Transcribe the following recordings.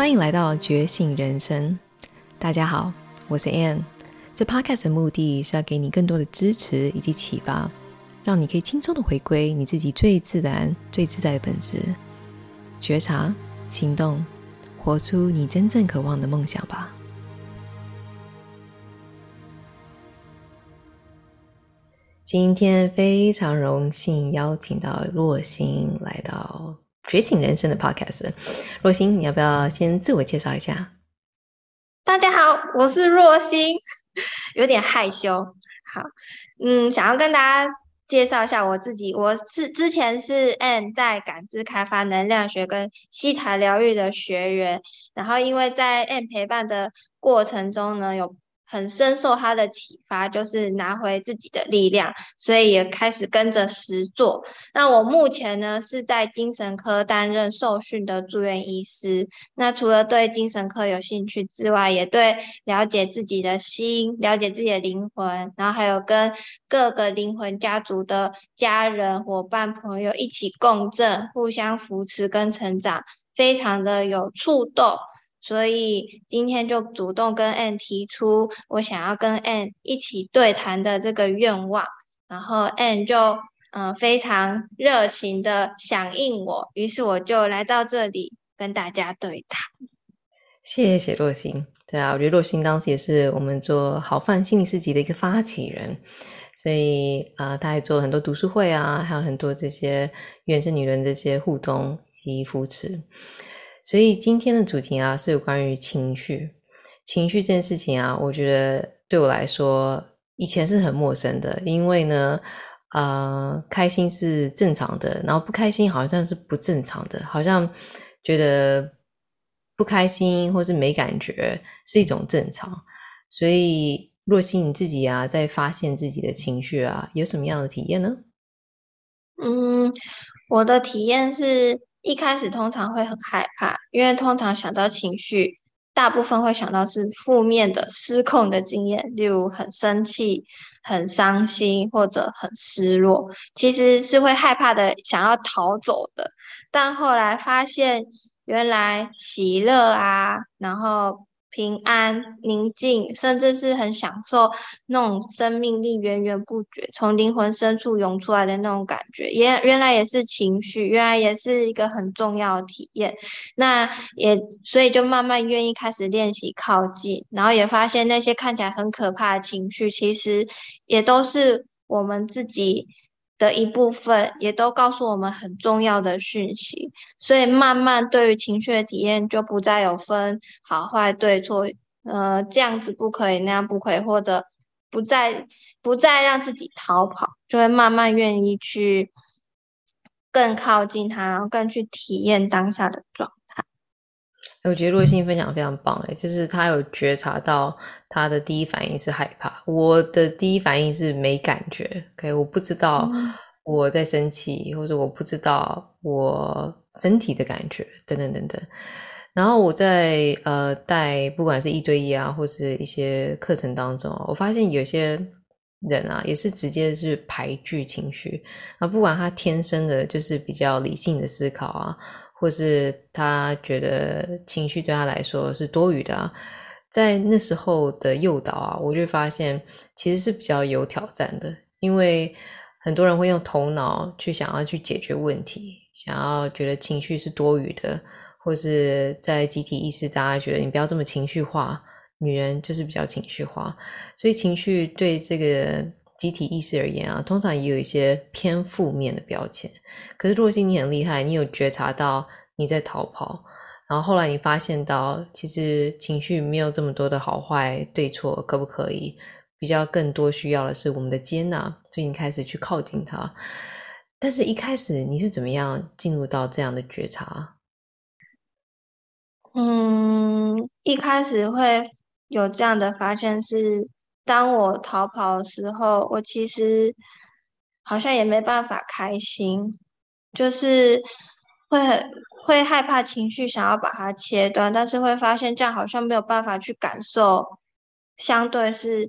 欢迎来到觉醒人生。大家好，我是 Ann。 这 podcast 的目的是要给你更多的支持以及启发，让你可以轻松的回归你自己最自然最自在的本质，觉察、行动，活出你真正渴望的梦想吧。今天非常荣幸邀请到若心来到觉醒人生的 podcast。 若心，你要不要先自我介绍一下？大家好，我是若心，有点害羞。好，想要跟大家介绍一下我自己。我是之前是 Ann 在感知开发能量学跟西塔疗愈的学员，然后因为在 Ann 陪伴的过程中呢，有很深受他的启发，就是拿回自己的力量，所以也开始跟着实作。那我目前呢是在精神科担任受训的住院医师，那除了对精神科有兴趣之外，也对了解自己的心、了解自己的灵魂，然后还有跟各个灵魂家族的家人、伙伴、朋友一起共振，互相扶持跟成长，非常的有触动。所以今天就主动跟 Ann 提出我想要跟 Ann 一起对谈的这个愿望，然后 Ann 就非常热情的响应我，于是我就来到这里跟大家对谈。谢谢若心。对啊，我觉得若心当时也是我们做好饭心理市集的一个发起人，所以他还做了很多读书会啊，还有很多这些原生女人这些互动及扶持。所以今天的主题啊，是有关于情绪。情绪这件事情啊，我觉得对我来说以前是很陌生的，因为呢开心是正常的，然后不开心好像是不正常的，好像觉得不开心或是没感觉是一种正常。所以若心，你自己啊在发现自己的情绪啊，有什么样的体验呢？我的体验是一开始通常会很害怕，因为通常想到情绪，大部分会想到是负面的失控的经验，例如很生气、很伤心或者很失落，其实是会害怕的，想要逃走的。但后来发现原来喜乐啊，然后平安、宁静，甚至是很享受那种生命力源源不绝从灵魂深处涌出来的那种感觉，原来也是情绪，原来也是一个很重要的体验。那也所以就慢慢愿意开始练习靠近，然后也发现那些看起来很可怕的情绪，其实也都是我们自己的一部分，也都告诉我们很重要的讯息。所以慢慢对于情绪的体验就不再有分好坏对错，这样子不可以，那样不可以，或者不再让自己逃跑，就会慢慢愿意去更靠近它，然后更去体验当下的状态。我觉得若心分享非常棒，就是他有觉察到他的第一反应是害怕，我的第一反应是没感觉。 OK， 我不知道我在生气，或者我不知道我身体的感觉等等等等。然后我在带不管是一对一啊，或是一些课程当中，我发现有些人啊也是直接是排拒情绪，然后不管他天生的就是比较理性的思考啊，或是他觉得情绪对他来说是多余的啊，在那时候的诱导啊，我就发现其实是比较有挑战的，因为很多人会用头脑去想要去解决问题，想要觉得情绪是多余的，或是在集体意识大家觉得你不要这么情绪化，女人就是比较情绪化，所以情绪对这个集体意识而言啊，通常也有一些偏负面的标签。可是若心你很厉害，你有觉察到你在逃跑，然后后来你发现到其实情绪没有这么多的好坏对错可不可以，比较更多需要的是我们的接纳，所以你开始去靠近它。但是一开始你是怎么样进入到这样的觉察？一开始会有这样的发现是当我逃跑的时候，我其实好像也没办法开心，就是会害怕情绪，想要把它切断，但是会发现这样好像没有办法去感受相对是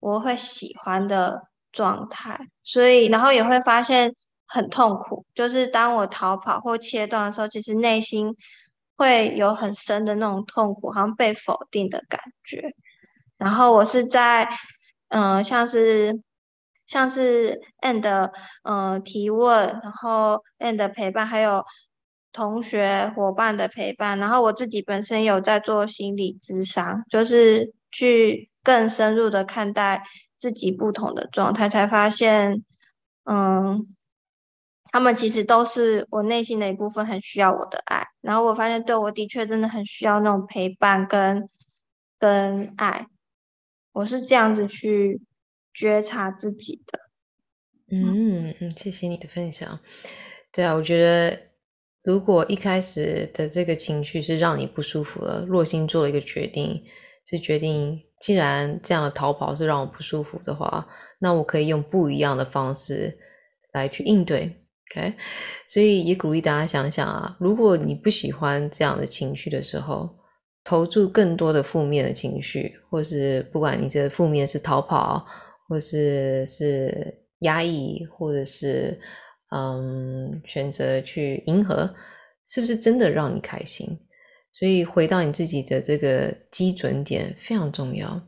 我会喜欢的状态，所以然后也会发现很痛苦，就是当我逃跑或切断的时候，其实内心会有很深的那种痛苦，好像被否定的感觉。然后我是在像是 Ann 的提问，然后 Ann 的陪伴，还有同学伙伴的陪伴，然后我自己本身有在做心理咨商，就是去更深入的看待自己不同的状态，才发现他们其实都是我内心的一部分，很需要我的爱。然后我发现对我的确真的很需要那种陪伴跟爱，我是这样子去觉察自己的。谢谢你的分享。对啊，我觉得如果一开始的这个情绪是让你不舒服了，若心做了一个决定，是决定既然这样的逃跑是让我不舒服的话，那我可以用不一样的方式来去应对。 OK， 所以也鼓励大家想想啊，如果你不喜欢这样的情绪的时候，投注更多的负面的情绪，或是不管你的负面是逃跑，或是压抑，或者是选择去迎合，是不是真的让你开心？所以回到你自己的这个基准点非常重要，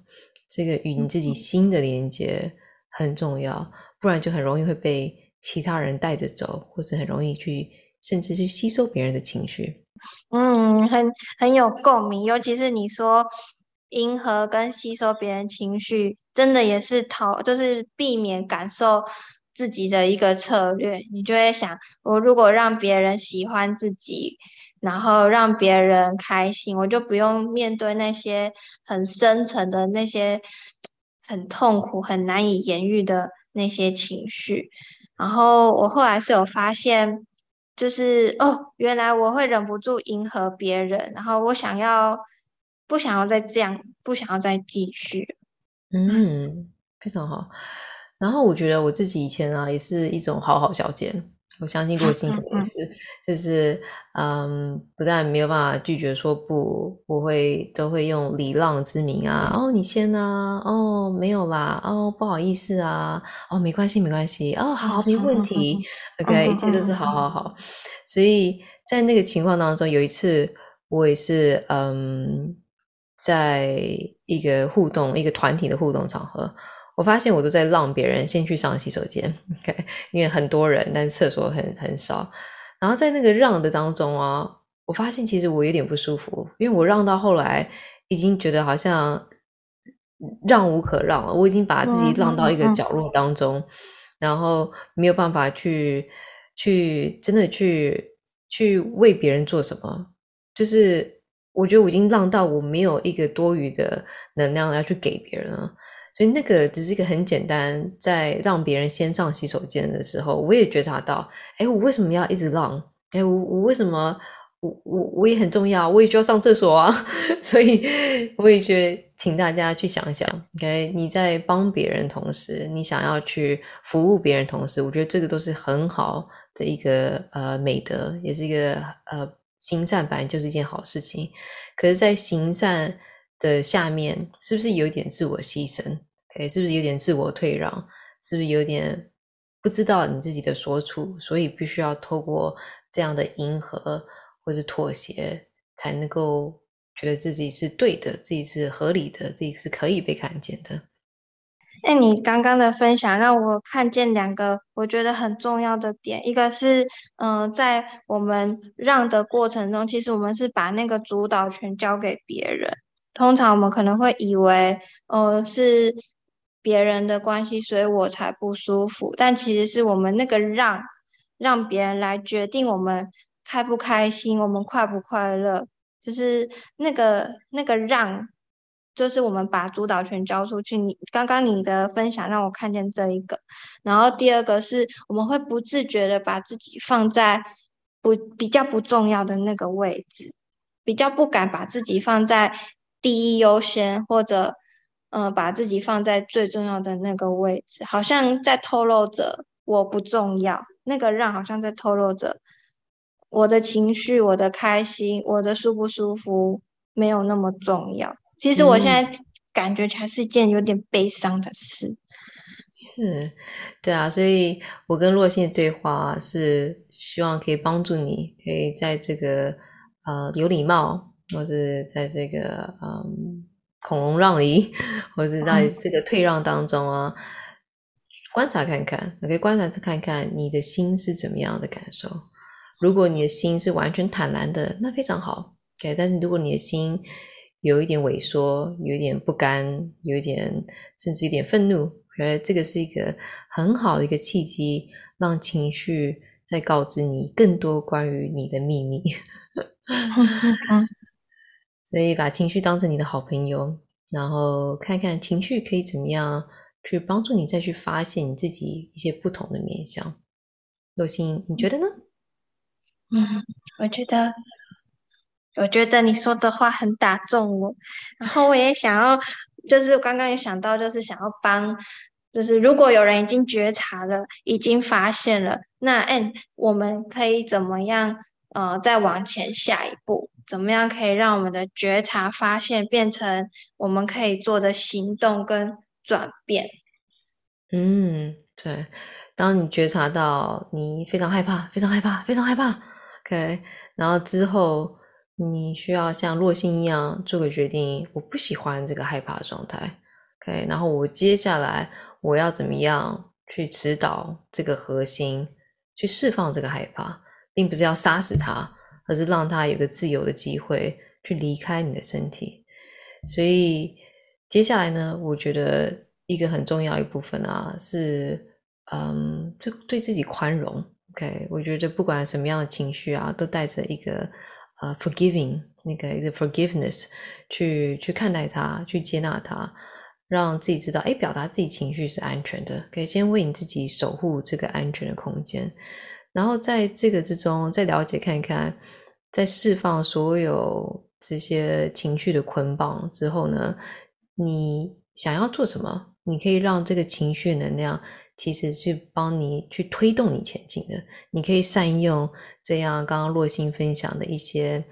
这个与你自己心的连接很重要，不然就很容易会被其他人带着走，或者很容易去甚至去吸收别人的情绪。很有共鸣，尤其是你说迎合跟吸收别人情绪，真的也是就是避免感受自己的一个策略。你就会想，我如果让别人喜欢自己，然后让别人开心，我就不用面对那些很深层的那些很痛苦很难以言喻的那些情绪。然后我后来是有发现，就是原来我会忍不住迎合别人，然后我不想要再这样，不想要再继续。非常好。然后我觉得我自己以前啊也是一种好好小姐，我相信过心也是，就是不但没有办法拒绝说不，我都会用礼让之名啊，你先啊，没有啦，不好意思啊，没关系没关系，好没问题OK， 一切都是好。所以在那个情况当中，有一次我也是在一个团体的互动场合，我发现我都在让别人先去上洗手间 ，OK， 因为很多人，但是厕所很少。然后在那个让的当中啊，我发现其实我有点不舒服，因为我让到后来已经觉得好像让无可让了，我已经把自己让到一个角落当中，然后没有办法去真的去为别人做什么，就是我觉得我已经让到我没有一个多余的能量要去给别人了。所以那个只是一个很简单，在让别人先上洗手间的时候，我也觉察到，我为什么要一直让？我为什么我也很重要，我也就要上厕所啊！所以我也觉得，请大家去想一想 ，OK， 你在帮别人同时，你想要去服务别人同时，我觉得这个都是很好的一个美德，也是一个行善，本来就是一件好事情。可是，在行善的下面是不是有点自我牺牲？是不是有点自我退让？是不是有点不知道你自己的所处，所以必须要透过这样的迎合或是妥协，才能够觉得自己是对的，自己是合理的，自己是可以被看见的。你刚刚的分享让我看见两个我觉得很重要的点，一个是在我们让的过程中，其实我们是把那个主导权交给别人。通常我们可能会以为，是别人的关系，所以我才不舒服。但其实是我们那个让别人来决定我们开不开心，我们快不快乐。就是那个让，就是我们把主导权交出去。刚刚你的分享让我看见这一个。然后第二个是，我们会不自觉的把自己放在比较不重要的那个位置，比较不敢把自己放在第一优先，或者把自己放在最重要的那个位置，好像在透露着我不重要。那个让好像在透露着我的情绪，我的开心，我的舒不舒服没有那么重要。其实我现在感觉起来是一件有点悲伤的事。是，对啊，所以我跟若心的对话是希望可以帮助你，可以在这个有礼貌，或是在这个孔融让梨，或是在这个退让当中啊，观察看看，可以观察看看你的心是怎么样的感受。如果你的心是完全坦然的，那非常好，okay？ 但是如果你的心有一点萎缩，有一点不甘，有一点甚至有点愤怒，觉得这个是一个很好的一个契机，让情绪再告知你更多关于你的秘密。所以把情绪当成你的好朋友，然后看看情绪可以怎么样去帮助你再去发现你自己一些不同的面向。若心，你觉得呢？我觉得你说的话很打中我，然后我也想要，就是刚刚也想到，就是想要帮，就是如果有人已经觉察了，已经发现了，那Ann，我们可以怎么样再往前下一步？怎么样可以让我们的觉察发现变成我们可以做的行动跟转变？对，当你觉察到你非常害怕OK， 然后之后你需要像若心一样做个决定，我不喜欢这个害怕的状态， OK， 然后我接下来我要怎么样去指导这个核心去释放这个害怕，并不是要杀死它，而是让它有个自由的机会去离开你的身体。所以接下来呢，我觉得一个很重要的一部分啊，是就对自己宽容。OK， 我觉得不管什么样的情绪啊，都带着一个forgiveness 去看待它，去接纳它，让自己知道，表达自己情绪是安全的。可以先为你自己守护这个安全的空间，然后在这个之中，再了解看看，在释放所有这些情绪的捆绑之后呢，你想要做什么？你可以让这个情绪能量其实去帮你去推动你前进的。你可以善用这样刚刚若心分享的一些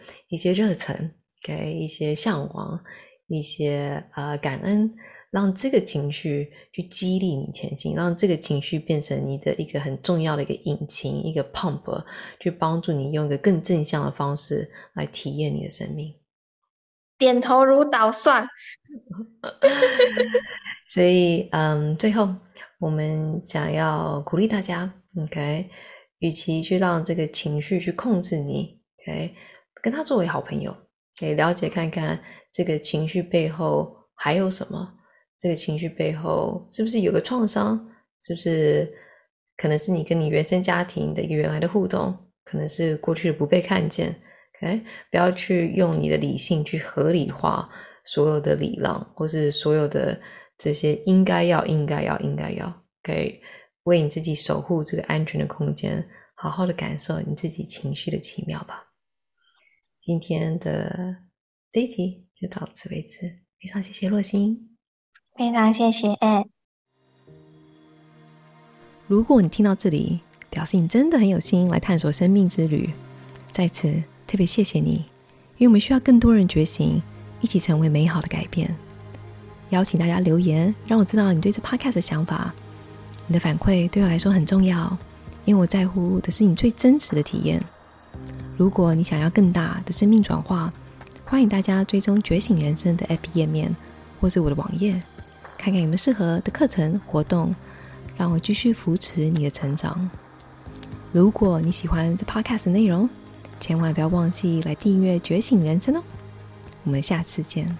热忱，给一些向往，一些感恩，让这个情绪去激励你前行，让这个情绪变成你的一个很重要的一个引擎，一个 pump， 去帮助你用一个更正向的方式来体验你的生命。点头如捣蒜。所以最后我们想要鼓励大家， OK， 与其去让这个情绪去控制你， OK， 跟他作为好朋友，可以了解看看这个情绪背后还有什么，这个情绪背后是不是有个创伤，是不是可能是你跟你原生家庭的一个原来的互动，可能是过去的不被看见， OK， 不要去用你的理性去合理化所有的礼让，或是所有的这些应该要 OK， 为你自己守护这个安全的空间，好好的感受你自己情绪的奇妙吧。今天的这一集就到此为止，非常谢谢若心，非常谢谢Ann。如果你听到这里，表示你真的很有心来探索生命之旅，在此特别谢谢你，因为我们需要更多人觉醒，一起成为美好的改变。邀请大家留言，让我知道你对这 podcast 的想法，你的反馈对我来说很重要，因为我在乎的是你最真实的体验。如果你想要更大的生命转化，欢迎大家追踪觉醒人生的 app 页面，或是我的网页，看看有没有适合的课程活动，让我继续扶持你的成长。如果你喜欢这 podcast 的内容，千万不要忘记来订阅觉醒人生哦。我们下次见。